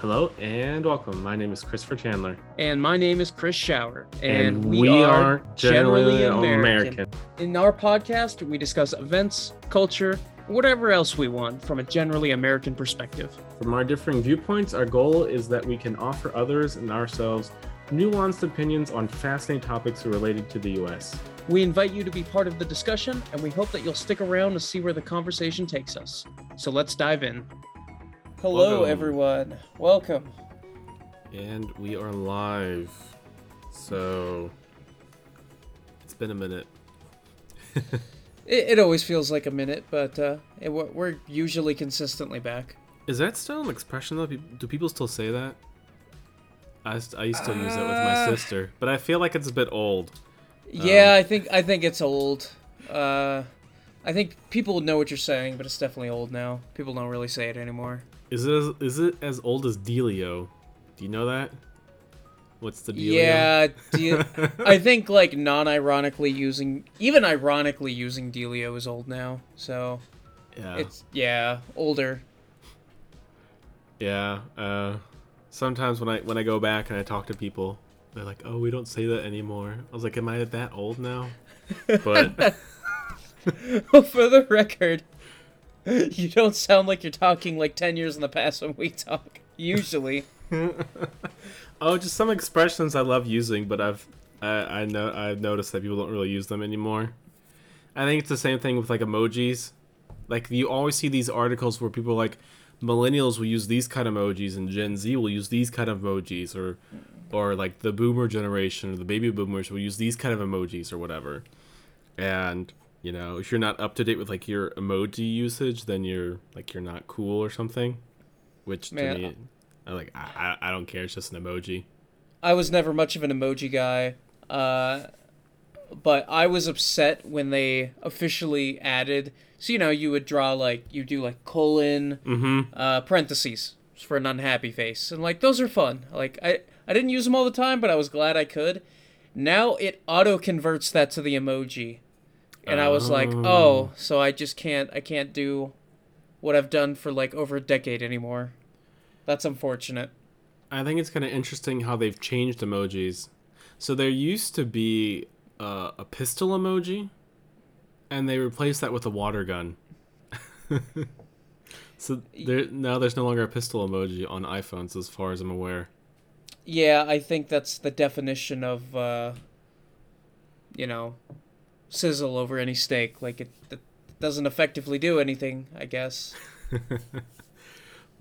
Hello and welcome. My name is Christopher Chandler. And my name is Chris Schauer. And we are generally American. In our podcast, we discuss events, culture, whatever else we want from a generally American perspective. From our differing viewpoints, our goal is that we can offer others and ourselves nuanced opinions on fascinating topics related to the U.S. We invite you to be part of the discussion, and we hope that you'll stick around to see where the conversation takes us. So let's dive in. Hello, everyone. Welcome. And we are live. So it's been a minute. it always feels like a minute, but we're usually consistently back. Is that still an expression, though? Do people still say that? I used to use it with my sister, but I feel like it's a bit old. Yeah, I think it's old. I think people know what you're saying, but it's definitely old now. People don't really say it anymore. Is it as old as Dealio? Do you know that? What's the Dealio? Yeah, I think like ironically using Dealio is old now. So yeah, it's older. Yeah. Sometimes when I go back and I talk to people, they're like, "Oh, we don't say that anymore." I was like, "Am I that old now?" But for the record, you don't sound like you're talking like 10 years in the past when we talk. Usually. Oh, just some expressions I love using, but I've noticed that people don't really use them anymore. I think it's the same thing with like emojis. Like you always see these articles where people are like, millennials will use these kind of emojis and Gen Z will use these kind of emojis, or like the boomer generation or the baby boomers will use these kind of emojis or whatever. And you know, if you're not up to date with like your emoji usage, then you're not cool or something. Which to me, I don't care. It's just an emoji. I was never much of an emoji guy, but I was upset when they officially added. So, you know, you would draw, like, you do, like, colon, parentheses for an unhappy face. And, like, those are fun. Like, I didn't use them all the time, but I was glad I could. Now it auto-converts that to the emoji. And I was like, oh, so I can't do what I've done for, like, over a decade anymore. That's unfortunate. I think it's kind of interesting how they've changed emojis. So there used to be a pistol emoji. And they replaced that with a water gun. So now there's no longer a pistol emoji on iPhones, as far as I'm aware. Yeah, I think that's the definition of, sizzle over any steak. Like, it doesn't effectively do anything, I guess.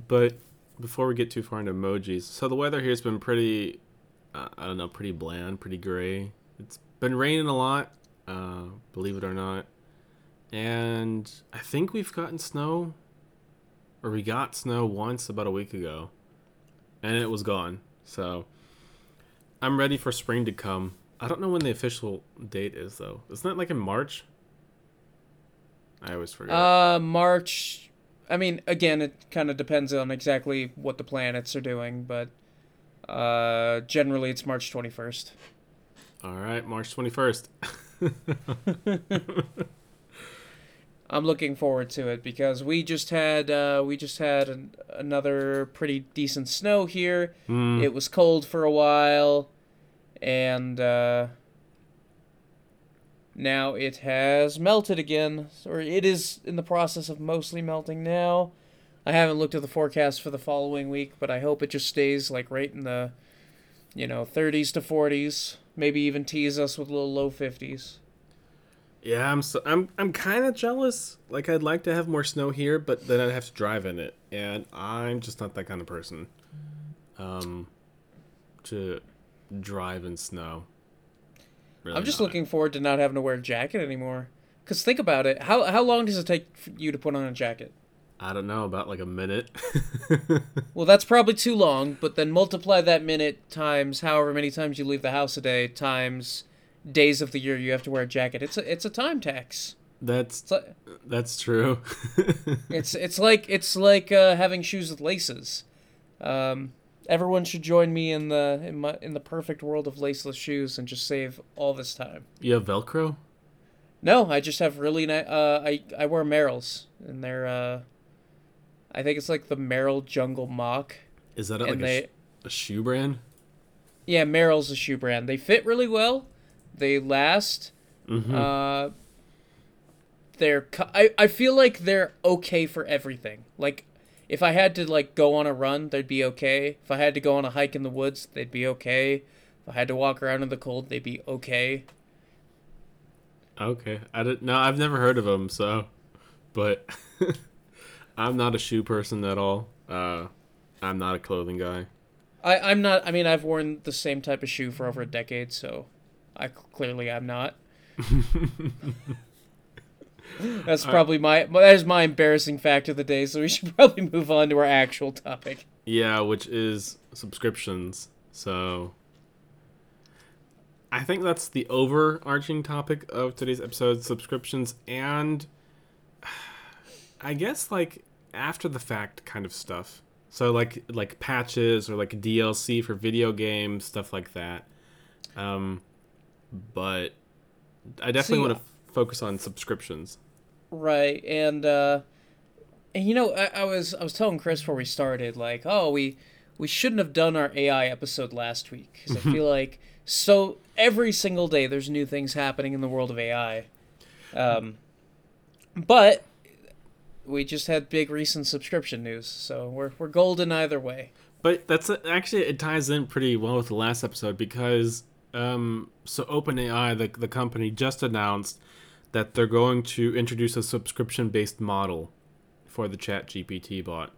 But before we get too far into emojis, so the weather here has been pretty, pretty bland, pretty gray. It's been raining a lot. Believe it or not. And I think we've gotten snow, or we got snow once about a week ago, and it was gone. So I'm ready for spring to come. I don't know when the official date is, though. Isn't that like in March? I always forget. March. I mean, again, it kind of depends on exactly what the planets are doing, but generally it's March 21st. All right, March 21st. I'm looking forward to it because we just had another pretty decent snow here. It was cold for a while, and now it has melted again, or it is in the process of mostly melting now. I haven't looked at the forecast for the following week, but I hope it just stays like right in the 30s to 40s. Maybe even tease us with little low 50s. Yeah, I'm kind of jealous. Like, I'd like to have more snow here, but then I'd have to drive in it, and I'm just not that kind of person to drive in snow. Really, I'm just looking forward to not having to wear a jacket anymore. Because think about it, how long does it take for you to put on a jacket? I don't know, about like a minute. Well, that's probably too long, but then multiply that minute times however many times you leave the house a day times days of the year you have to wear a jacket. It's a time tax. That's true. It's like having shoes with laces. Everyone should join me in the perfect world of laceless shoes and just save all this time. You have Velcro? No, I just have really nice. I wear Merrells, and they're I think it's like the Merrell Jungle Mock. Is that like a shoe brand? Yeah, Merrell's a shoe brand. They fit really well. They last. Mm-hmm. I feel like they're okay for everything. Like, if I had to like go on a run, they'd be okay. If I had to go on a hike in the woods, they'd be okay. If I had to walk around in the cold, they'd be okay. Okay, I've never heard of them, so, but I'm not a shoe person at all. I'm not a clothing guy. I've worn the same type of shoe for over a decade, so I'm not. That's probably my embarrassing fact of the day, so we should probably move on to our actual topic. Yeah, which is subscriptions. So I think that's the overarching topic of today's episode, subscriptions, and I guess like after the fact kind of stuff. So like patches or like DLC for video games, stuff like that. But I definitely want to focus on subscriptions. Right, and you know, I was telling Chris before we started, like, oh, we shouldn't have done our AI episode last week, because I feel like so every single day there's new things happening in the world of AI. But we just had big recent subscription news, so we're golden either way. But it ties in pretty well with the last episode, because so OpenAI, the company, just announced that they're going to introduce a subscription-based model for the ChatGPT bot.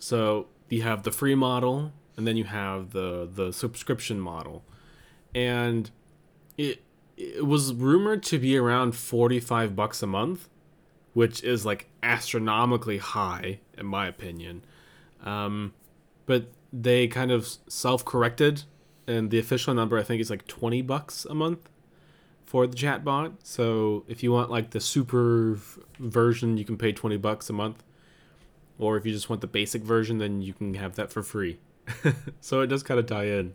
So you have the free model, and then you have the subscription model. And it was rumored to be around $45 a month, which is like astronomically high, in my opinion. But they kind of self-corrected, and the official number I think is like $20 a month for the chatbot. So if you want like the super version, you can pay $20 a month, or if you just want the basic version, then you can have that for free. So it does kind of tie in.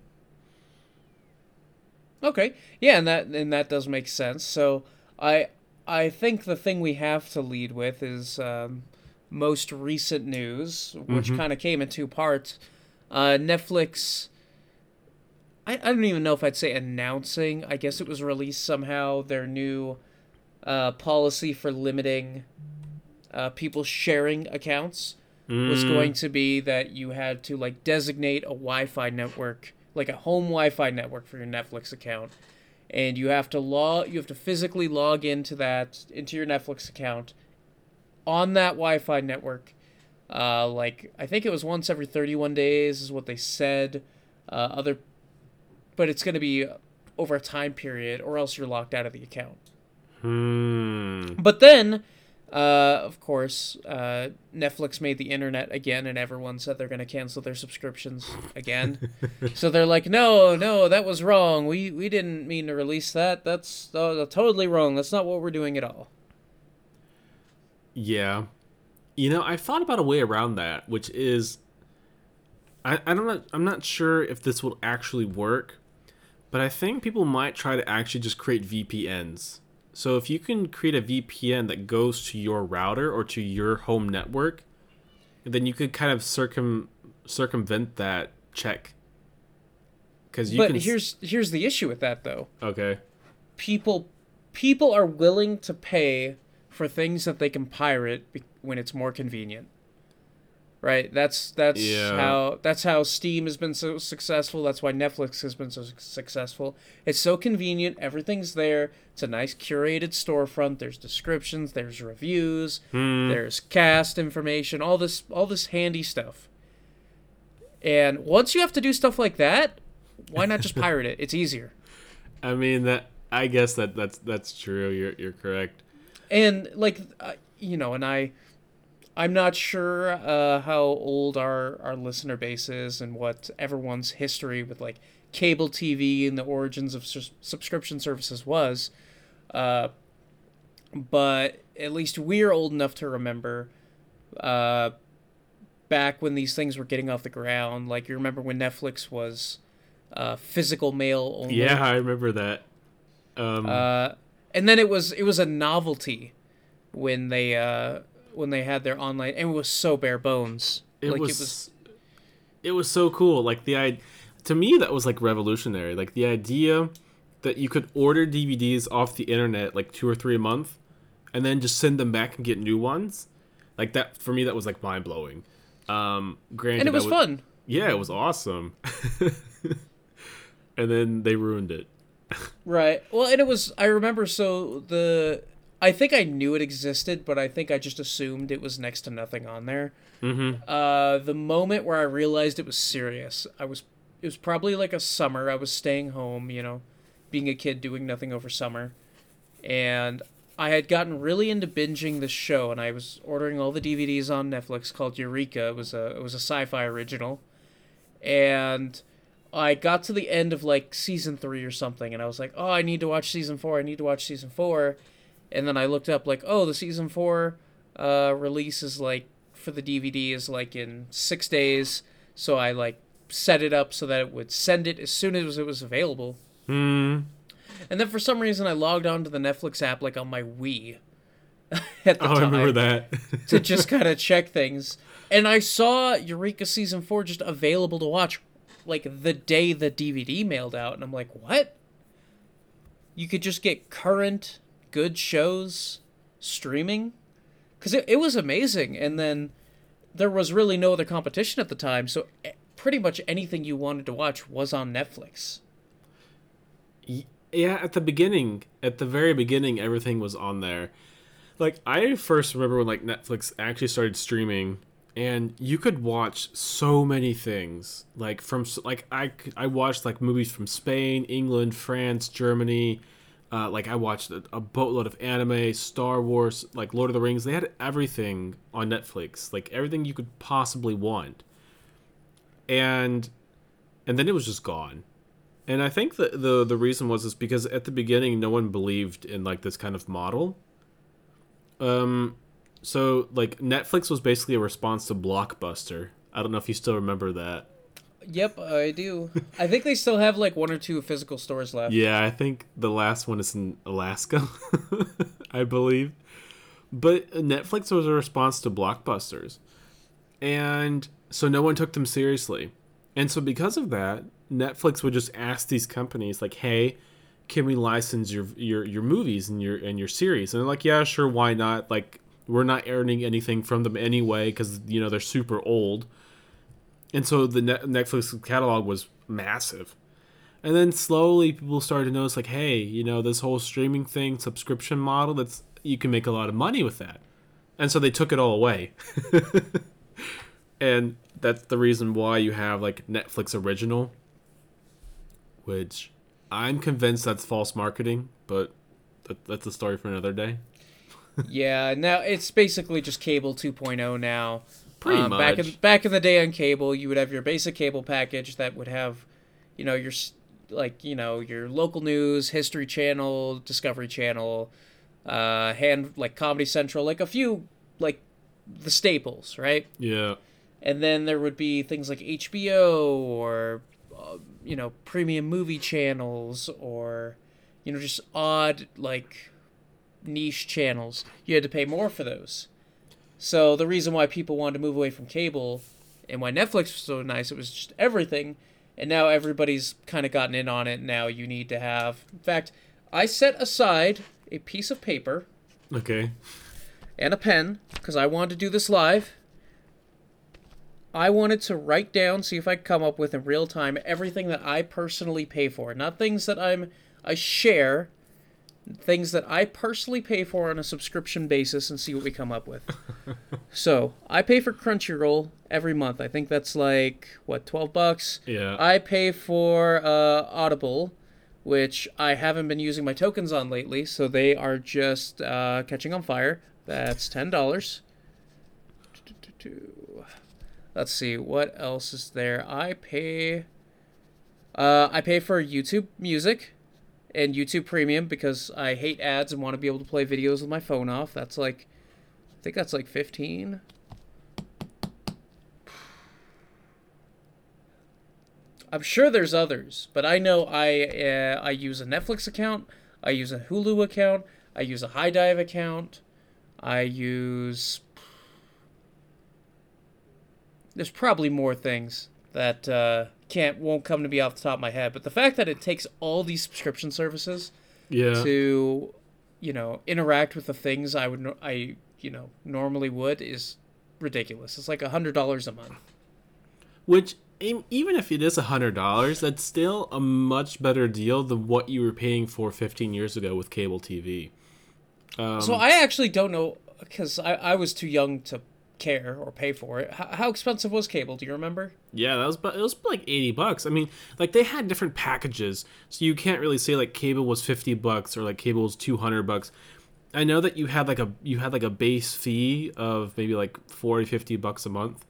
Okay, yeah, and that does make sense. So I think the thing we have to lead with is most recent news, which kind of came in two parts. Netflix. I don't even know if I'd say announcing. I guess it was released somehow, their new policy for limiting people sharing accounts was going to be that you had to like designate a Wi-Fi network, like a home Wi-Fi network for your Netflix account, and you have to physically log into that, into your Netflix account on that Wi-Fi network. Like I think it was once every 31 days is what they said. But it's going to be over a time period, or else you're locked out of the account. But then, of course, Netflix made the internet again, and everyone said they're going to cancel their subscriptions again. So they're like, no, that was wrong. We didn't mean to release that. That's totally wrong. That's not what we're doing at all. Yeah. You know, I've thought about a way around that, which is, I'm not sure if this will actually work, but I think people might try to actually just create VPNs. So if you can create a VPN that goes to your router or to your home network, then you could kind of circumvent that check. Here's the issue with that, though. Okay. People are willing to pay for things that they can pirate when it's more convenient. Right, that's how Steam has been so successful. That's why Netflix has been so successful. It's so convenient. Everything's there. It's a nice curated storefront. There's descriptions. There's reviews. There's cast information. All this handy stuff. And once you have to do stuff like that, why not just pirate it? It's easier. I mean, I guess that's true. You're correct. And like, you know, and I'm not sure how old our listener base is and what everyone's history with like cable TV and the origins of subscription services was, but at least we're old enough to remember back when these things were getting off the ground. Like, you remember when Netflix was physical mail only? Yeah, I remember that. And then it was a novelty when they had their online, and it was so bare bones. It was it was so cool. Like to me, that was like revolutionary. Like the idea that you could order DVDs off the internet, like 2 or 3 a month, and then just send them back and get new ones. Like that, for me, that was like mind blowing. Granted, and it was fun. Yeah, it was awesome. And then they ruined it. Right. Well, and it was, I remember, so I think I knew it existed, but I think I just assumed it was next to nothing on there. Mm-hmm. The moment where I realized it was serious, it was probably like a summer. I was staying home, you know, being a kid, doing nothing over summer. And I had gotten really into binging this show, and I was ordering all the DVDs on Netflix called Eureka. It was a sci-fi original. And I got to the end of like season 3 or something, and I was like, oh, I need to watch season 4. I need to watch season 4. And then I looked up like, oh, the season 4 release is like, for the DVD is like in 6 days. So I like set it up so that it would send it as soon as it was available. Mm. And then for some reason I logged on to the Netflix app, like on my Wii at the time. I remember that. To just kind of check things. And I saw Eureka season 4 just available to watch like the day the DVD mailed out. And I'm like, what? You could just get current good shows streaming? Because it was amazing. And then there was really no other competition at the time. So pretty much anything you wanted to watch was on Netflix. Yeah, at the very beginning, everything was on there. Like, I first remember when like Netflix actually started streaming, and you could watch so many things. Like I watched like movies from Spain, England, France, Germany. Like I watched a boatload of anime, Star Wars, like Lord of the Rings. They had everything on Netflix, like everything you could possibly want. And then it was just gone. And I think the reason was because at the beginning no one believed in like this kind of model. So like Netflix was basically a response to Blockbuster. I don't know if you still remember that. Yep, I do. I think they still have like 1 or 2 physical stores left. Yeah, I think the last one is in Alaska, I believe. But Netflix was a response to Blockbusters. And so no one took them seriously. And so because of that, Netflix would just ask these companies like, hey, can we license your movies and your series? And they're like, yeah, sure, why not? Like, we're not earning anything from them anyway because, you know, they're super old. And so the Netflix catalog was massive. And then slowly people started to notice like, hey, you know, this whole streaming thing, subscription model, that's, you can make a lot of money with that. And so they took it all away. And that's the reason why you have like Netflix Original, which I'm convinced that's false marketing, but that's a story for another day. Yeah, now it's basically just cable 2.0 now. Pretty much. Back in the day on cable, you would have your basic cable package that would have, you know, your like, you know, your local news, History Channel, Discovery Channel, like Comedy Central, like a few, like the staples, right? Yeah. And then there would be things like HBO or, you know, premium movie channels or, you know, just odd like niche channels. You had to pay more for those. So the reason why people wanted to move away from cable and why Netflix was so nice, it was just everything. And now everybody's kind of gotten in on it. Now you need to have... In fact, I set aside a piece of paper. Okay. And a pen, because I wanted to do this live. I wanted to write down, see if I could come up with in real time, everything that I personally pay for. Not things that I share... things that I personally pay for on a subscription basis and see what we come up with. So I pay for Crunchyroll every month. I think that's like, what, $12? Yeah. I pay for Audible, which I haven't been using my tokens on lately, so they are just catching on fire. That's $10. Let's see, what else is there? I pay for YouTube Music. And YouTube Premium, because I hate ads and want to be able to play videos with my phone off. That's like, I think that's like 15. I'm sure there's others, but I know I use a Netflix account, I use a Hulu account, I use a HiDive account, I use... There's probably more things. that won't come to me off the top of my head, but the fact that it takes all these subscription services to, you know, interact with the things I normally would is ridiculous. It's like $100 a month. Which, even if it is $100, that's still a much better deal than what you were paying for 15 years ago with cable TV. So I actually don't know, because I was too young to care or pay for it. How expensive was cable? Do you remember? Yeah, it was like $80. I mean, like, they had different packages, so you can't really say like cable was $50 or like cable was $200. I know that you had like a base fee of maybe like $40-$50 a month.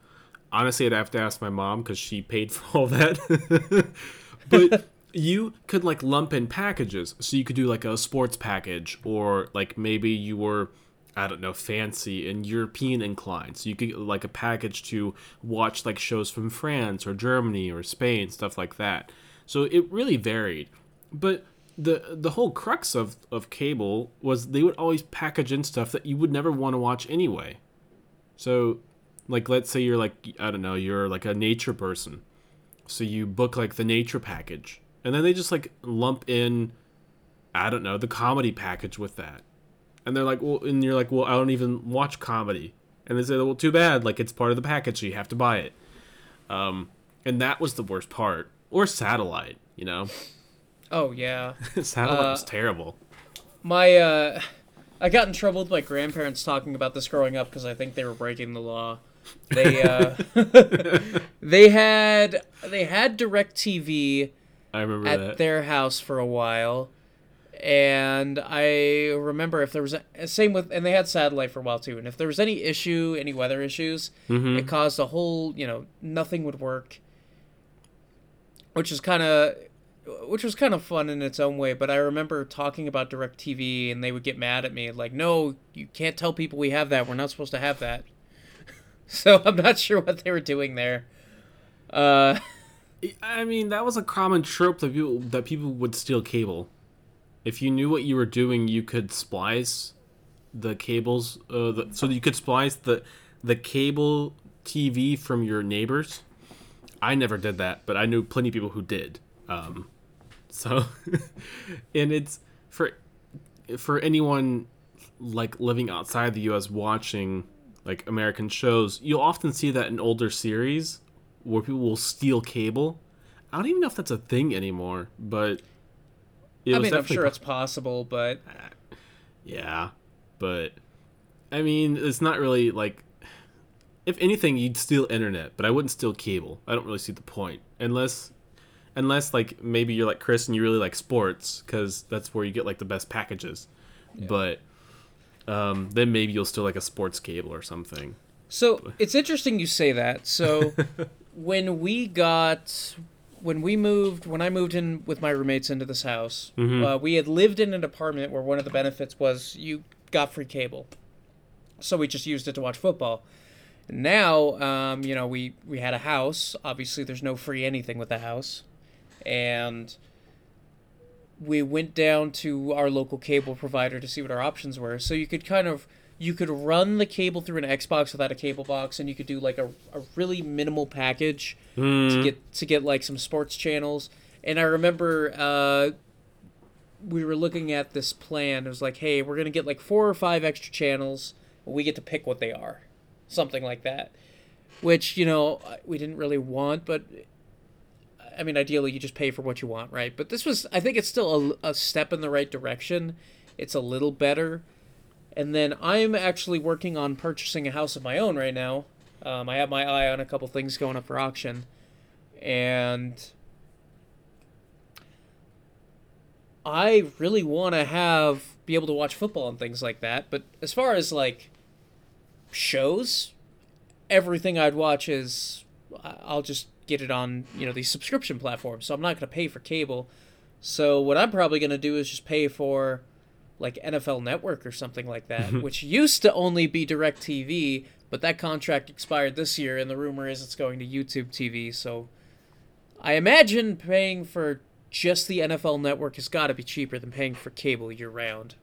Honestly, I'd have to ask my mom because she paid for all that. But you could like lump in packages, so you could do like a sports package, or like maybe you were, I don't know, fancy and European inclined, so you could like a package to watch like shows from France or Germany or Spain, stuff like that. So it really varied. But the whole crux of cable was they would always package in stuff that you would never want to watch anyway. So like, let's say you're like, I don't know, you're like a nature person, so you book like the nature package, and then they just like lump in, I don't know, the comedy package with that. And they're like, well, and you're like, well, I don't even watch comedy. And they say, well, too bad. Like, it's part of the package, so you have to buy it. And that was the worst part. Or satellite, you know? Oh, yeah. Satellite was terrible. I got in trouble with my grandparents talking about this growing up because I think they were breaking the law. They had DirecTV at their house for a while. And I remember if there was and they had satellite for a while too. And if there was any issue, any weather issues, it caused a whole, nothing would work, which was kind of fun in its own way. But I remember talking about DirecTV, and they would get mad at me, like, no, you can't tell people we have that. We're not supposed to have that. So I'm not sure what they were doing there. I mean, that was a common trope that people would steal cable. If you knew what you were doing, you could splice the cables, so you could splice the cable TV from your neighbors. I never did that, but I knew plenty of people who did. And it's for anyone like living outside the U.S. watching like American shows, you'll often see that in older series where people will steal cable. I don't even know if that's a thing anymore, but. I mean, I'm sure it's possible, but... Yeah, but... I mean, it's not really, like... If anything, you'd steal internet, but I wouldn't steal cable. I don't really see the point. Unless like, maybe you're like Chris and you really like sports, because that's where you get, like, the best packages. Yeah. But then maybe you'll steal, like, a sports cable or something. So, it's interesting you say that. So, when I moved in with my roommates into this house, we had lived in an apartment where one of the benefits was you got free cable. So we just used it to watch football. Now, we had a house. Obviously, there's no free anything with the house. And we went down to our local cable provider to see what our options were. So you could run the cable through an Xbox without a cable box, and you could do like a really minimal package to get like some sports channels. And I remember we were looking at this plan. It was like, hey, we're gonna get like 4 or 5 extra channels. We get to pick what they are, something like that. Which we didn't really want, but I mean, ideally you just pay for what you want, right? But this was, I think, it's still a step in the right direction. It's a little better. And then I'm actually working on purchasing a house of my own right now. I have my eye on a couple things going up for auction. And I really want to be able to watch football and things like that. But as far as, like, shows, everything I'd watch is... I'll just get it on, these subscription platforms. So I'm not going to pay for cable. So what I'm probably going to do is just pay for... like NFL Network or something like that, which used to only be DirecTV, but that contract expired this year, and the rumor is it's going to YouTube TV. So I imagine paying for just the NFL Network has got to be cheaper than paying for cable year-round.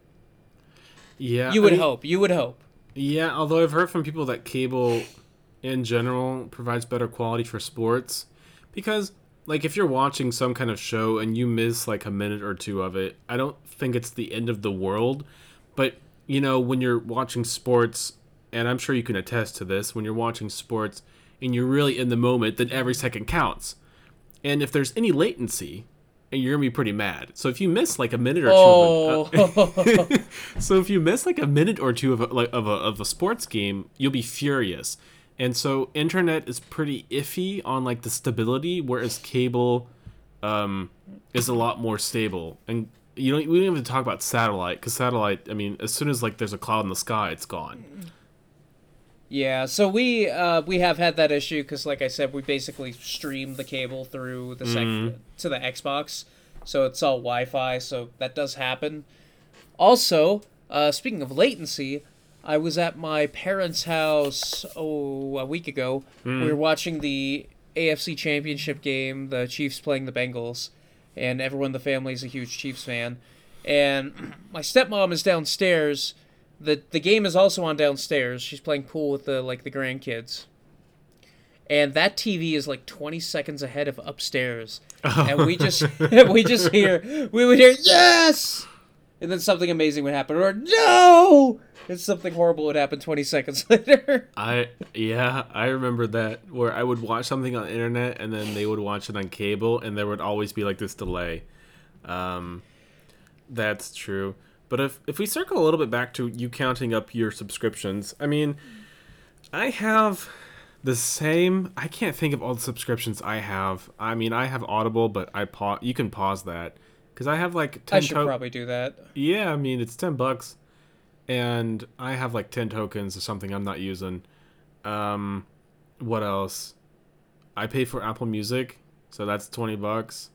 Yeah, You would hope. Yeah, although I've heard from people that cable in general provides better quality for sports. Because, like, if you're watching some kind of show and you miss, like, a minute or two of it, I don't think it's the end of the world. But, you know, when you're watching sports, and I'm sure you can attest to this, when you're watching sports and you're really in the moment, then every second counts. And if there's any latency, and you're going to be pretty mad. So if you miss, like, a minute or two of a, so if you miss, like, a minute or two of a sports game, you'll be furious. And so internet is pretty iffy on, like, the stability, whereas cable is a lot more stable. And we don't even talk about satellite, because satellite, I mean, as soon as, like, there's a cloud in the sky, it's gone. Yeah, so we have had that issue because, like I said, we basically stream the cable through the to the Xbox, so it's all Wi-Fi, so that does happen. Also, speaking of latency, I was at my parents' house a week ago. We were watching the AFC Championship game, the Chiefs playing the Bengals, and everyone in the family is a huge Chiefs fan. And my stepmom is downstairs. The game is also on downstairs. She's playing pool with the grandkids. And that TV is like 20 seconds ahead of upstairs. Oh. And we would hear yes, and then something amazing would happen, or no, and something horrible would happen 20 seconds later. I remember that, where I would watch something on the internet and then they would watch it on cable and there would always be like this delay. That's true. But if we circle a little bit back to you counting up your subscriptions, I mean, I have the same. I can't think of all the subscriptions I have. I mean, I have Audible, but you can pause that because I have like 10. I should probably do that. Yeah, I mean, it's $10, and I have like 10 tokens or something I'm not using. What else? I pay for Apple Music, so that's $20.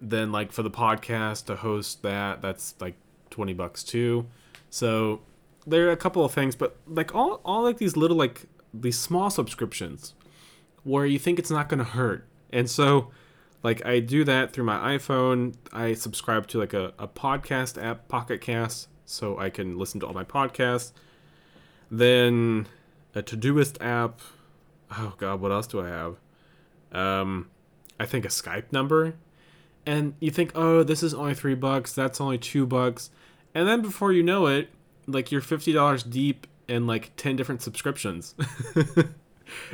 Then, like, for the podcast, to host that's, like, $20 too. So there are a couple of things. But, like, all like, these little, like, these small subscriptions where you think it's not going to hurt. And so, like, I do that through my iPhone. I subscribe to, like, a podcast app, Pocket Cast, so I can listen to all my podcasts. Then a Todoist app. Oh, God, what else do I have? I think a Skype number. And you think, oh, this is only $3, that's only $2. And then before you know it, like, you're $50 deep in, like, 10 different subscriptions.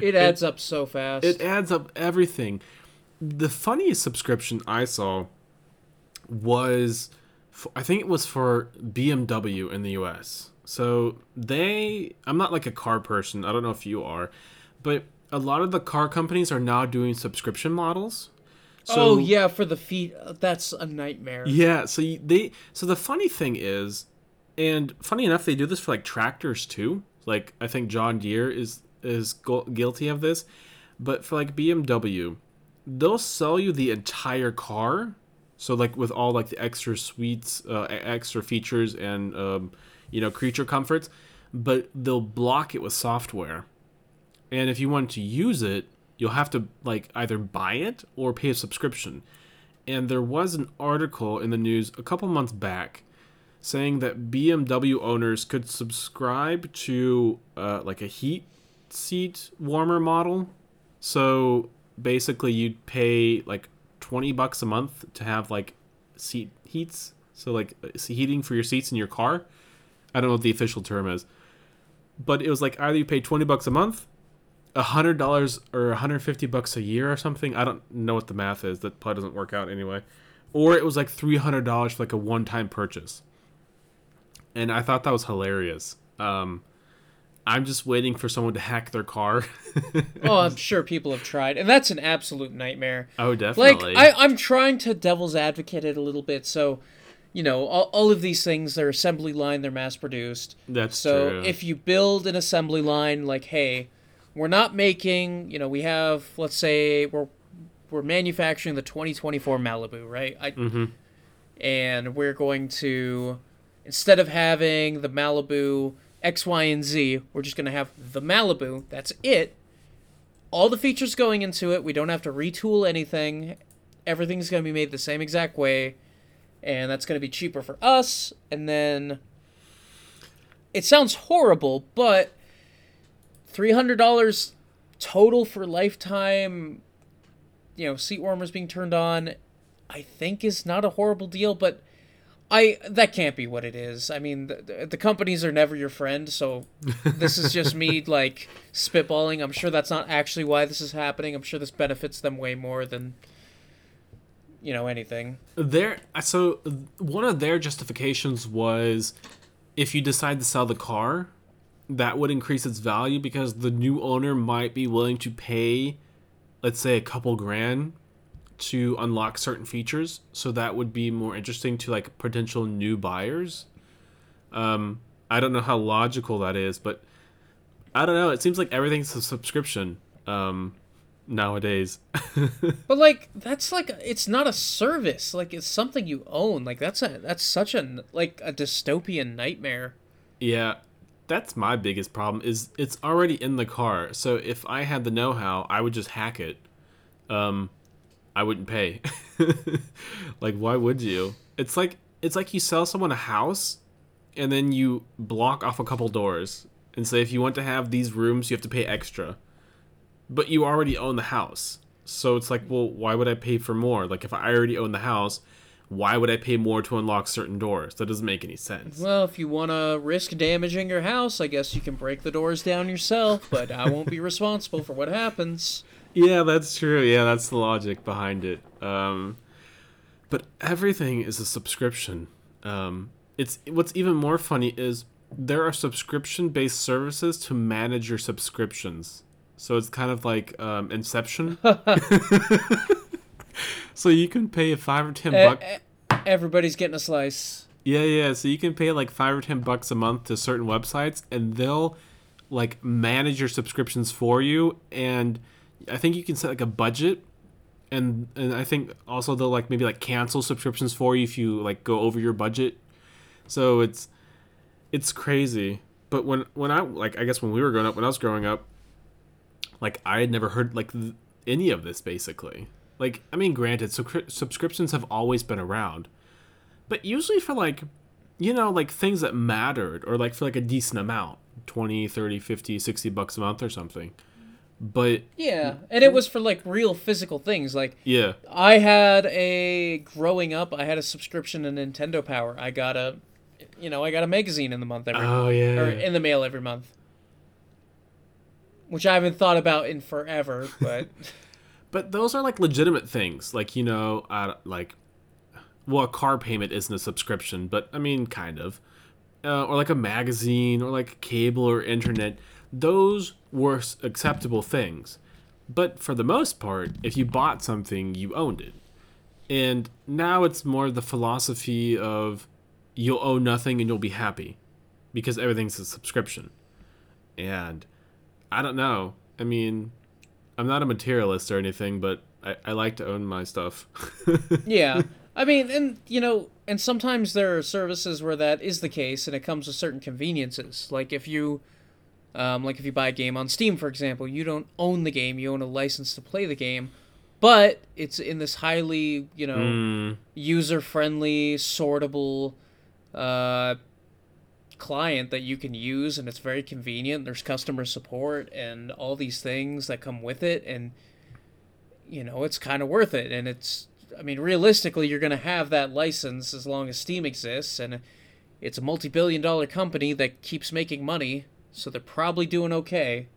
It adds up so fast. It adds up everything. The funniest subscription I saw was, I think it was for BMW in the U.S. So I'm not, like, a car person. I don't know if you are. But a lot of the car companies are now doing subscription models. So, for the feet, that's a nightmare. Yeah, so the funny thing is, and funny enough, they do this for, like, tractors too. Like, I think John Deere is guilty of this. But for, like, BMW, they'll sell you the entire car. So, like, with all, like, the extra suites, extra features and, you know, creature comforts. But they'll block it with software. And if you want to use it, you'll have to, like, either buy it or pay a subscription. And there was an article in the news a couple months back saying that BMW owners could subscribe to, like, a heat seat warmer model. So, basically, you'd pay, like, $20 a month to have, like, seat heats. So, like, heating for your seats in your car. I don't know what the official term is. But it was, like, either you pay $20 a month, $100 or $150 a year or something. I don't know what the math is. That probably doesn't work out anyway. Or it was like $300 for like a one-time purchase. And I thought that was hilarious. I'm just waiting for someone to hack their car. Oh, I'm sure people have tried. And that's an absolute nightmare. Oh, definitely. Like, I'm trying to devil's advocate it a little bit. So, you know, all of these things, they're assembly line, they're mass-produced. That's true. So if you build an assembly line, like, hey, we're not making, you know, we have, let's say, we're manufacturing the 2024 Malibu, right? And we're going to, instead of having the Malibu X, Y, and Z, we're just going to have the Malibu. That's it. All the features going into it. We don't have to retool anything. Everything's going to be made the same exact way. And that's going to be cheaper for us. And then, it sounds horrible, but $300 total for lifetime, you know, seat warmers being turned on, I think is not a horrible deal, but that can't be what it is. I mean, the companies are never your friend, so this is just me, like, spitballing. I'm sure that's not actually why this is happening. I'm sure this benefits them way more than, you know, anything. So one of their justifications was, if you decide to sell the car, that would increase its value because the new owner might be willing to pay, let's say, $2,000 to unlock certain features. So that would be more interesting to, like, potential new buyers. I don't know how logical that is, but I don't know. It seems like everything's a subscription nowadays. But, like, that's like, it's not a service. Like, it's something you own. Like, that's such a dystopian nightmare. Yeah. That's my biggest problem, is it's already in the car. So if I had the know-how, I would just hack it. I wouldn't pay. Like, why would you? It's like you sell someone a house and then you block off a couple doors and say, if you want to have these rooms, you have to pay extra. But you already own the house. So it's like, well, why would I pay for more? Like, if I already own the house, why would I pay more to unlock certain doors? That doesn't make any sense. Well, if you want to risk damaging your house, I guess you can break the doors down yourself, but I won't be responsible for what happens. Yeah, that's true. Yeah, that's the logic behind it. But everything is a subscription. It's what's even more funny is there are subscription-based services to manage your subscriptions. So it's kind of like Inception. So you can pay $5 or $10. Everybody's getting a slice. Yeah. So you can pay like $5 or $10 a month to certain websites, and they'll like manage your subscriptions for you. And I think you can set like a budget, and I think also they'll like maybe like cancel subscriptions for you if you like go over your budget. So it's crazy. But when I like, I guess when we were growing up, when I was growing up, like I had never heard like any of this basically. Like, I mean, granted, subscriptions have always been around, but usually for like, you know, like things that mattered or like for like a decent amount, 20, 30, 50, $60 a month or something. But yeah. And it was for like real physical things. Like, yeah, growing up, I had a subscription to Nintendo Power. I got a magazine in the month in the mail every month, which I haven't thought about in forever, but. But those are, like, legitimate things. Like, you know, a car payment isn't a subscription, but, I mean, kind of. Or, like, a magazine or, like, cable or internet. Those were acceptable things. But for the most part, if you bought something, you owned it. And now it's more the philosophy of you'll owe nothing and you'll be happy because everything's a subscription. And I don't know. I mean, I'm not a materialist or anything, but I like to own my stuff. Yeah. I mean, and, you know, and sometimes there are services where that is the case, and it comes with certain conveniences. Like, if you buy a game on Steam, for example, you don't own the game. You own a license to play the game. But it's in this highly, you know, user-friendly, sortable client that you can use, and it's very convenient. There's customer support and all these things that come with it, and you know, it's kind of worth it. And it's, I mean, realistically, you're going to have that license as long as Steam exists, and it's a multi-billion-dollar company that keeps making money, so they're probably doing okay.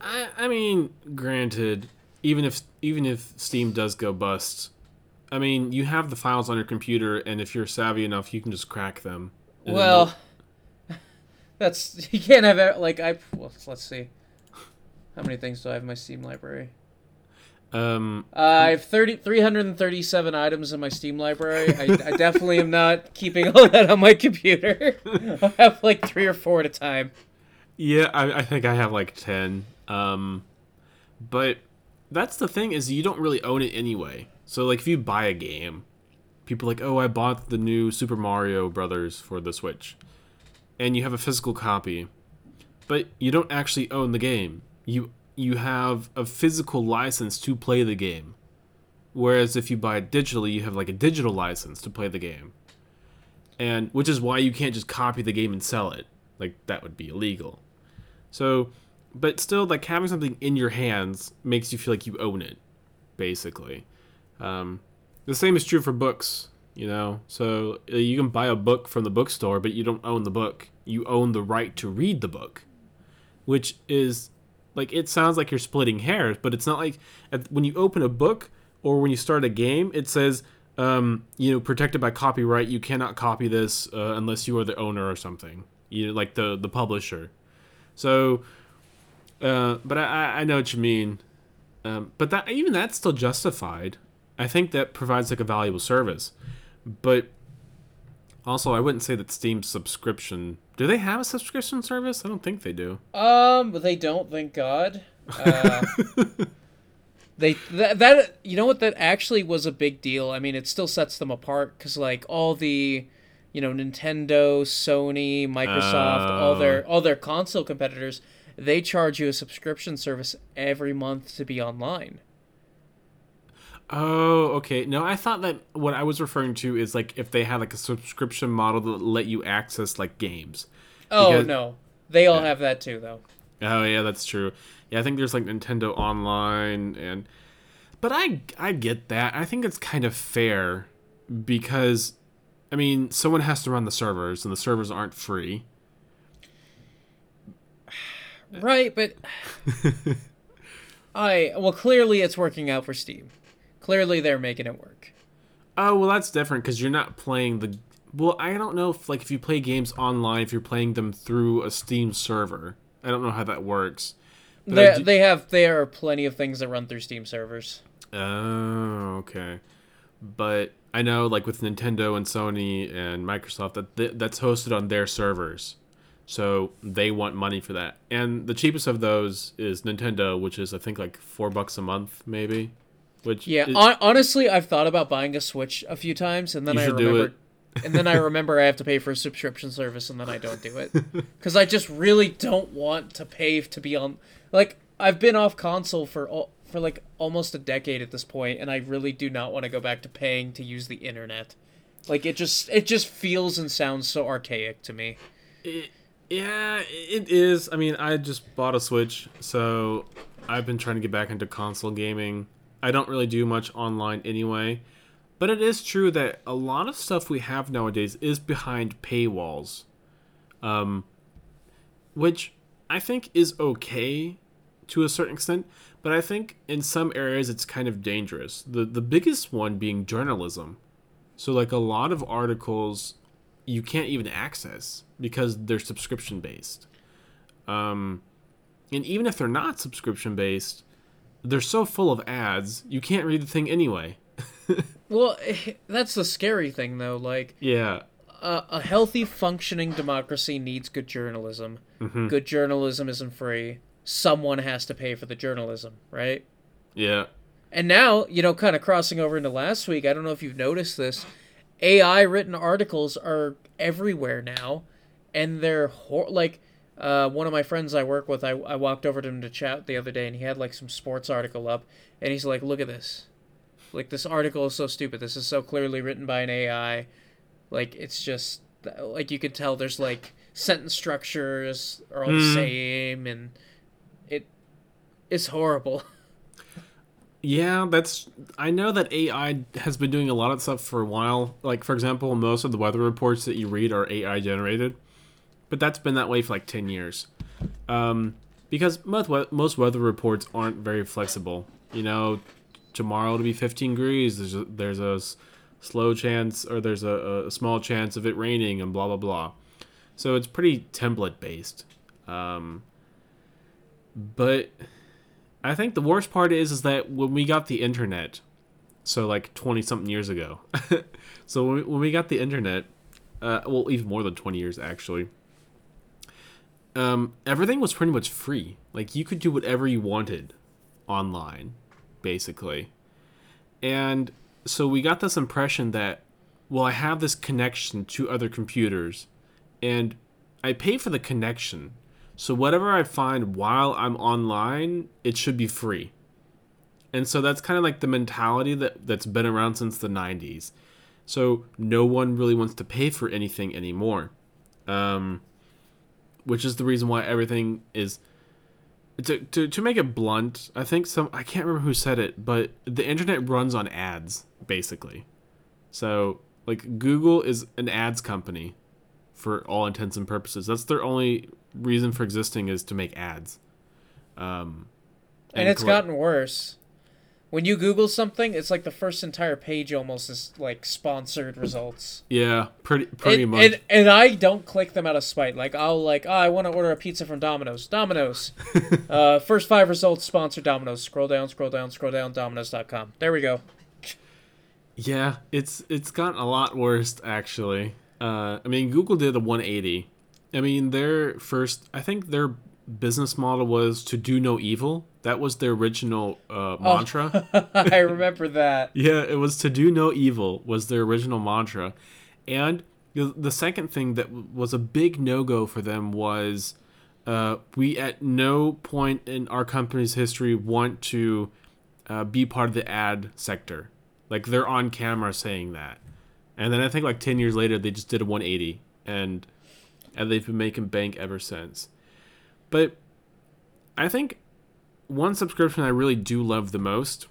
I mean, granted, even if Steam does go bust, I mean, you have the files on your computer, and if you're savvy enough, you can just crack them. Well, that's, you can't have, like, let's see. How many things do I have in my Steam library? I have 337 items in my Steam library. I definitely am not keeping all that on my computer. I have, like, 3 or 4 at a time. Yeah, I think I have, like, 10. But that's the thing, is you don't really own it anyway. So, like, if you buy a game, people are like, oh, I bought the new Super Mario Brothers for the Switch. And you have a physical copy. But you don't actually own the game. You have a physical license to play the game. Whereas if you buy it digitally, you have like a digital license to play the game. And which is why you can't just copy the game and sell it. Like, that would be illegal. So But still, like, having something in your hands makes you feel like you own it, basically. The same is true for books, you know? So you can buy a book from the bookstore, but you don't own the book. You own the right to read the book, which is, like, it sounds like you're splitting hairs, but it's not like when you open a book or when you start a game, it says, you know, protected by copyright, you cannot copy this unless you are the owner or something, you know, like the publisher. So... but I know what you mean. But that even that's still justified. I think that provides like a valuable service. But also, I wouldn't say that Steam's subscription... Do they have a subscription service? I don't think they do. But they don't, thank God. That you know what? That actually was a big deal. I mean, it still sets them apart because like all the... You know, Nintendo, Sony, Microsoft, all their console competitors... They charge you a subscription service every month to be online. Oh, okay. No, I thought that what I was referring to is like if they had like a subscription model that let you access like games. Oh, because... no. They all have that too, though. Oh, yeah, that's true. Yeah, I think there's like Nintendo Online and... But I get that. I think it's kind of fair because, I mean, someone has to run the servers and the servers aren't free. Right, but clearly it's working out for Steam. Clearly they're making it work. Oh, well, that's different because you're not playing the... Well, I don't know if, like, if you play games online, if you're playing them through a Steam server. I don't know how that works. There are plenty of things that run through Steam servers. Oh, okay. But I know, like, with Nintendo and Sony and Microsoft, that's hosted on their servers. So they want money for that. And the cheapest of those is Nintendo, which is, I think, like $4 a month, maybe. Which honestly, I've thought about buying a Switch a few times, and then I remember, I have to pay for a subscription service, and then I don't do it. Because I just really don't want to pay to be on... Like, I've been off console for like almost a decade at this point, and I really do not want to go back to paying to use the internet. Like, it just feels and sounds so archaic to me. Yeah, it is. I mean, I just bought a Switch, so I've been trying to get back into console gaming. I don't really do much online anyway, but it is true that a lot of stuff we have nowadays is behind paywalls, which I think is okay to a certain extent, but I think in some areas it's kind of dangerous. The biggest one being journalism. So like a lot of articles you can't even access because they're subscription based. And even if they're not subscription based, they're so full of ads, you can't read the thing anyway. Well, that's the scary thing though. Like, yeah, a healthy functioning democracy needs good journalism. Mm-hmm. Good journalism isn't free. Someone has to pay for the journalism, right? Yeah. And now, you know, kind of crossing over into last week, I don't know if you've noticed this, AI written articles are everywhere now, and they're one of my friends I work with, I walked over to him to chat the other day, and he had like some sports article up, and he's like, look at this, like, this article is so stupid, this is so clearly written by an AI, like, it's just like you could tell there's like sentence structures are all the same, and it's horrible. Yeah, I know that AI has been doing a lot of stuff for a while. Like, for example, most of the weather reports that you read are AI generated, but that's been that way for like 10 years. Because most weather reports aren't very flexible. You know, tomorrow it'll be 15 degrees. There's a slow chance, or there's a small chance of it raining, and blah, blah, blah. So it's pretty template based. But I think the worst part is that when we got the internet, so like 20-something years ago, so when we got the internet, well, even more than 20 years, actually, everything was pretty much free. Like, you could do whatever you wanted online, basically. And so we got this impression that, well, I have this connection to other computers, and I pay for the connection. So whatever I find while I'm online, it should be free. And so that's kind of like the mentality that's been around since the 90s. So no one really wants to pay for anything anymore. Which is the reason why everything is to make it blunt, I think I can't remember who said it, but the internet runs on ads, basically. So, like, Google is an ads company for all intents and purposes. That's their only reason for existing, is to make ads. And it's gotten worse. When you Google something, it's like the first entire page almost is like sponsored results. Yeah, pretty much. And I don't click them out of spite. Like, I'll like, I want to order a pizza from Domino's. Domino's. First 5 results sponsored Domino's. Scroll down. Domino's.com. There we go. Yeah, it's gotten a lot worse, actually. I mean, Google did a 180. I mean, I think their business model was to do no evil. That was their original mantra. I remember that. Yeah, it was to do no evil was their original mantra. And the second thing that was a big no-go for them was we at no point in our company's history want to be part of the ad sector. Like, they're on camera saying that. And then I think like 10 years later, they just did a 180. And they've been making bank ever since. But I think one subscription I really do love the most,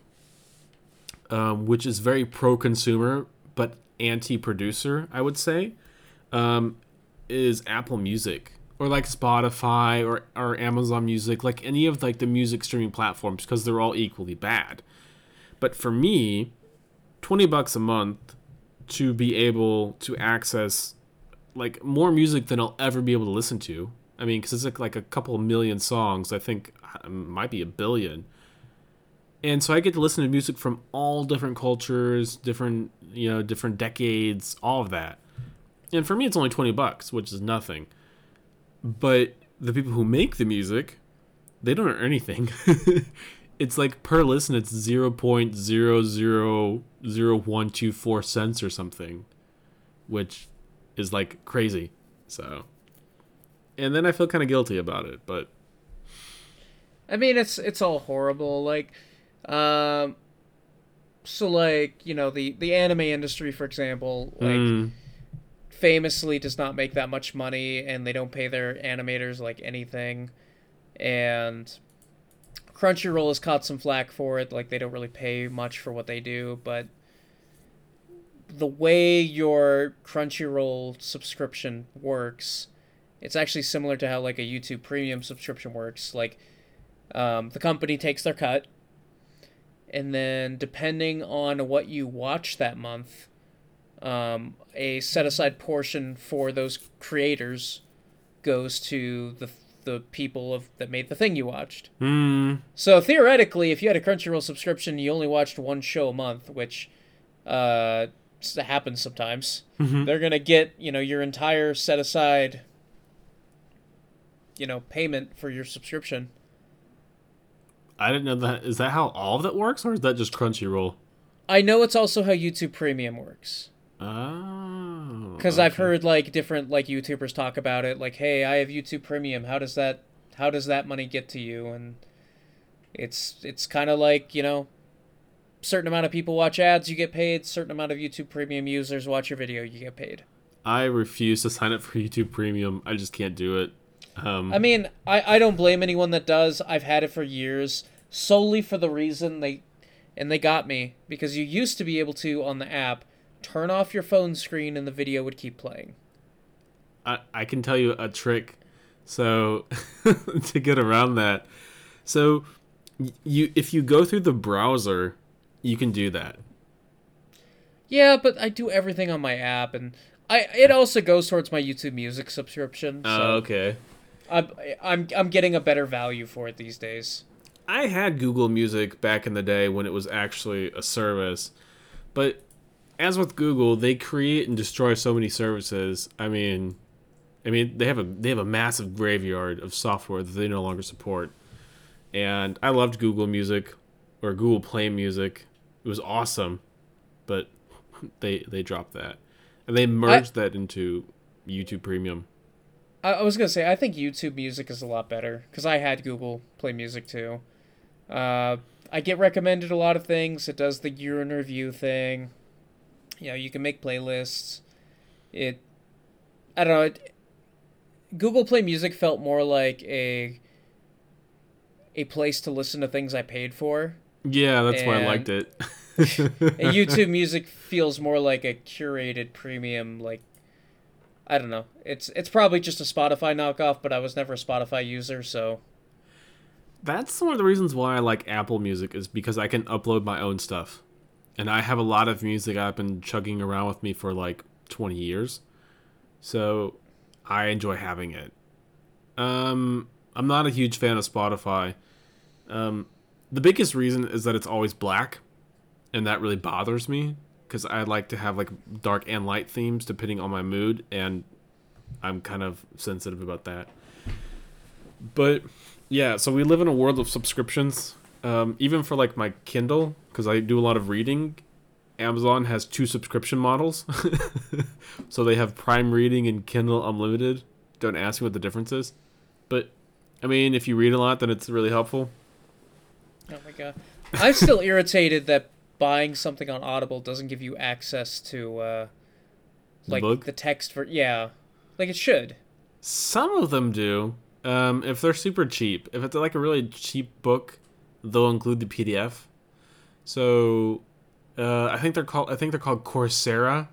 which is very pro-consumer but anti-producer, I would say, is Apple Music, or like Spotify or Amazon Music, like any of like the music streaming platforms, because they're all equally bad. But for me, $20 a month to be able to access like more music than I'll ever be able to listen to. I mean, because it's like a couple million songs. I think it might be 1 billion. And so I get to listen to music from all different cultures, different decades, all of that. And for me, it's only $20, which is nothing. But the people who make the music, they don't earn anything. It's like per listen, it's 0.0000124 cents or something, which is like crazy. So... and then I feel kind of guilty about it, but... I mean, it's all horrible. Like, the anime industry, for example, like, famously does not make that much money, and they don't pay their animators, like, anything. And Crunchyroll has caught some flack for it. Like, they don't really pay much for what they do, but... the way your Crunchyroll subscription works... it's actually similar to how, like, a YouTube Premium subscription works. Like, the company takes their cut, and then depending on what you watch that month, a set-aside portion for those creators goes to the people that made the thing you watched. Mm. So, theoretically, if you had a Crunchyroll subscription, you only watched one show a month, which... happens sometimes. Mm-hmm. They're going to get, your entire set-aside... payment for your subscription. I didn't know that. Is that how all of that works, or is that just Crunchyroll? I know it's also how YouTube Premium works. Oh. Because okay. I've heard like different like YouTubers talk about it. Like, hey, I have YouTube Premium. How does that money get to you? And it's kind of like, certain amount of people watch ads, you get paid. Certain amount of YouTube Premium users watch your video, you get paid. I refuse to sign up for YouTube Premium. I just can't do it. I mean, I don't blame anyone that does. I've had it for years, solely for the reason they got me, because you used to be able to, on the app, turn off your phone screen and the video would keep playing. I can tell you a trick, so to get around that. So if you go through the browser, you can do that. Yeah, but I do everything on my app, and it also goes towards my YouTube Music subscription. So. Oh, okay. I'm getting a better value for it these days. I had Google Music back in the day when it was actually a service, but as with Google, they create and destroy so many services. I mean they have a massive graveyard of software that they no longer support. And I loved Google Music, or Google Play Music. It was awesome, but they dropped that, and they merged that into YouTube Premium. I was going to say, I think YouTube Music is a lot better, because I had Google Play Music too. I get recommended a lot of things. It does the year in review thing. You can make playlists. Google Play Music felt more like a a place to listen to things I paid for. Yeah, that's why I liked it. YouTube Music feels more like a curated premium, like, I don't know. It's probably just a Spotify knockoff, but I was never a Spotify user, so... That's one of the reasons why I like Apple Music, is because I can upload my own stuff. And I have a lot of music I've been chugging around with me for, like, 20 years. So, I enjoy having it. I'm not a huge fan of Spotify. The biggest reason is that it's always black. And that really bothers me, because I like to have, like, dark and light themes depending on my mood, and I'm kind of sensitive about that. But, yeah, so we live in a world of subscriptions. Even for, like, my Kindle, because I do a lot of reading, Amazon has 2 subscription models. So they have Prime Reading and Kindle Unlimited. Don't ask me what the difference is. But, I mean, if you read a lot, then it's really helpful. Oh, my God. I'm still irritated that buying something on Audible doesn't give you access to, like, the text for... Yeah. Like, it should. Some of them do. If they're super cheap. If it's, like, a really cheap book, they'll include the PDF. So, I think they're called Coursera.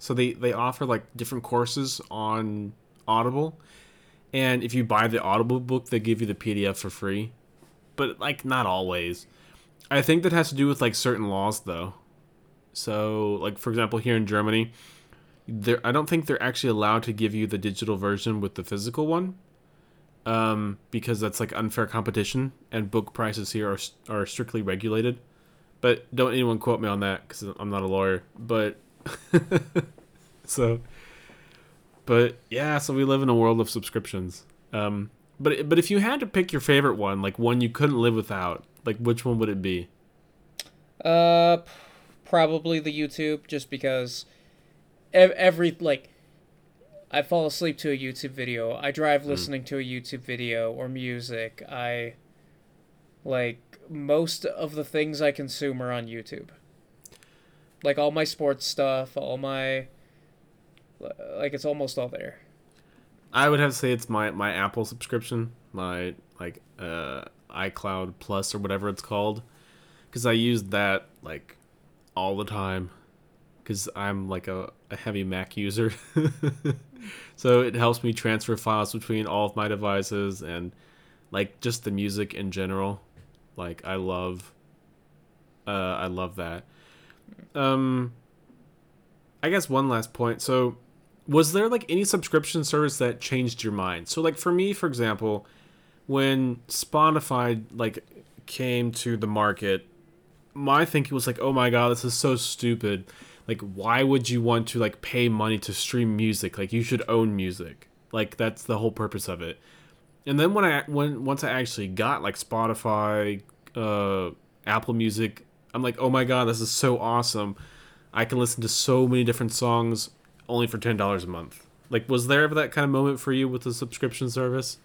So they offer, like, different courses on Audible. And if you buy the Audible book, they give you the PDF for free. But, like, not always. I think that has to do with, like, certain laws, though. So, like, for example, here in Germany, I don't think they're actually allowed to give you the digital version with the physical one, because that's, like, unfair competition, and book prices here are strictly regulated. But don't anyone quote me on that, because I'm not a lawyer. But, so we live in a world of subscriptions. But if you had to pick your favorite one, like, one you couldn't live without... Like, which one would it be? Probably the YouTube, just because I fall asleep to a YouTube video. I drive listening to a YouTube video or music. Most of the things I consume are on YouTube. Like, all my sports stuff, all my... Like, it's almost all there. I would have to say it's my Apple subscription. My, like, iCloud Plus or whatever it's called, because I use that, like, all the time, because I'm, like, a heavy Mac user. So it helps me transfer files between all of my devices, and, like, just the music in general, like, I love that. I guess one last point, so was there, like, any subscription service that changed your mind? So, like, for me, for example, when Spotify, like, came to the market, my thinking was like, oh my God, this is so stupid. Like, why would you want to, like, pay money to stream music? Like, you should own music. Like, that's the whole purpose of it. And then once I actually got, like, Spotify, Apple Music, I'm like, oh my God, this is so awesome. I can listen to so many different songs only for $10 a month. Like, was there ever that kind of moment for you with a subscription service?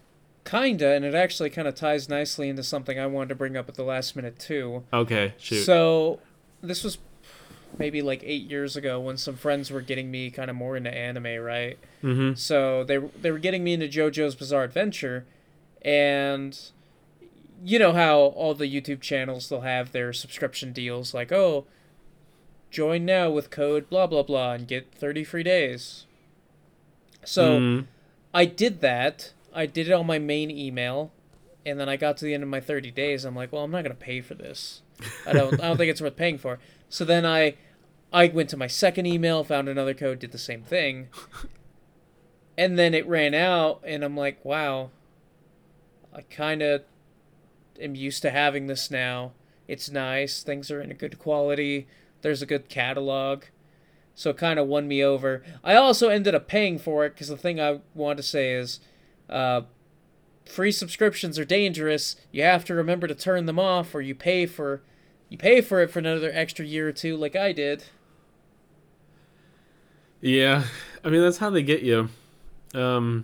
Kinda, and it actually kind of ties nicely into something I wanted to bring up at the last minute, too. Okay, shoot. So, this was maybe, like, 8 years ago when some friends were getting me kind of more into anime, right? Mm-hmm. So, they were getting me into JoJo's Bizarre Adventure, and you know how all the YouTube channels, they'll have their subscription deals, like, oh, join now with code blah blah blah and get 30 free days. So, I did that. I did it on my main email, and then I got to the end of my 30 days. I'm like, well, I'm not going to pay for this. I don't think it's worth paying for. So then I went to my second email, found another code, did the same thing. And then it ran out, and I'm like, wow, I kind of am used to having this now. It's nice. Things are in a good quality. There's a good catalog. So it kind of won me over. I also ended up paying for it, because the thing I want to say is, free subscriptions are dangerous. You have to remember to turn them off, or you pay for it for another extra year or two, like I did. Yeah, I mean, that's how they get you. But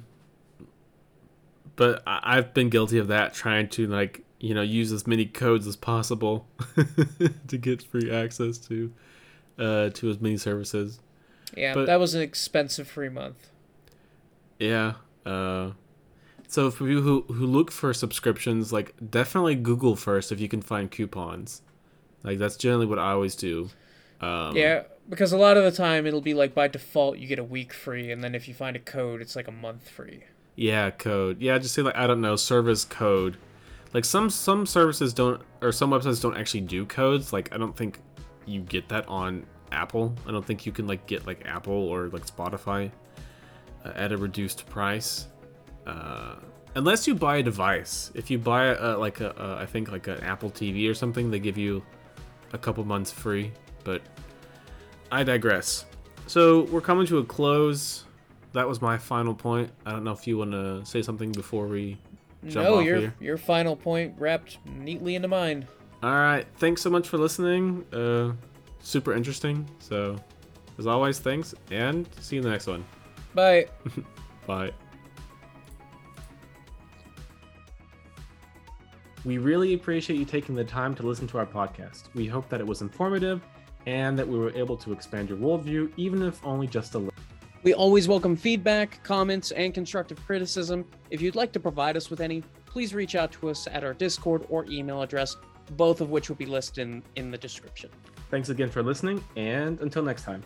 I've been guilty of that, trying to, like, you know, use as many codes as possible to get free access to as many services. Yeah, but that was an expensive free month. Yeah. So for you who look for subscriptions, like, definitely Google first if you can find coupons. Like, that's generally what I always do. Yeah, because a lot of the time it'll be like by default you get a week free, and then if you find a code, it's like a month free. Yeah, code. Yeah, just say like, I don't know, service code. Like some services don't, or some websites don't actually do codes. Like, I don't think you get that on Apple. I don't think you can like get like Apple or like Spotify at a reduced price. Unless you buy a device. If you buy I think like an Apple TV or something, they give you a couple months free. But I digress. So we're coming to a close. That was my final point. I don't know if you want to say something before we jump off here. No, your final point wrapped neatly into mine. All right. Thanks so much for listening. Super interesting. So as always, thanks. And see you in the next one. Bye. Bye. We really appreciate you taking the time to listen to our podcast. We hope that it was informative and that we were able to expand your worldview, even if only just a little. We always welcome feedback, comments, and constructive criticism. If you'd like to provide us with any, please reach out to us at our Discord or email address, both of which will be listed in the description. Thanks again for listening, and until next time.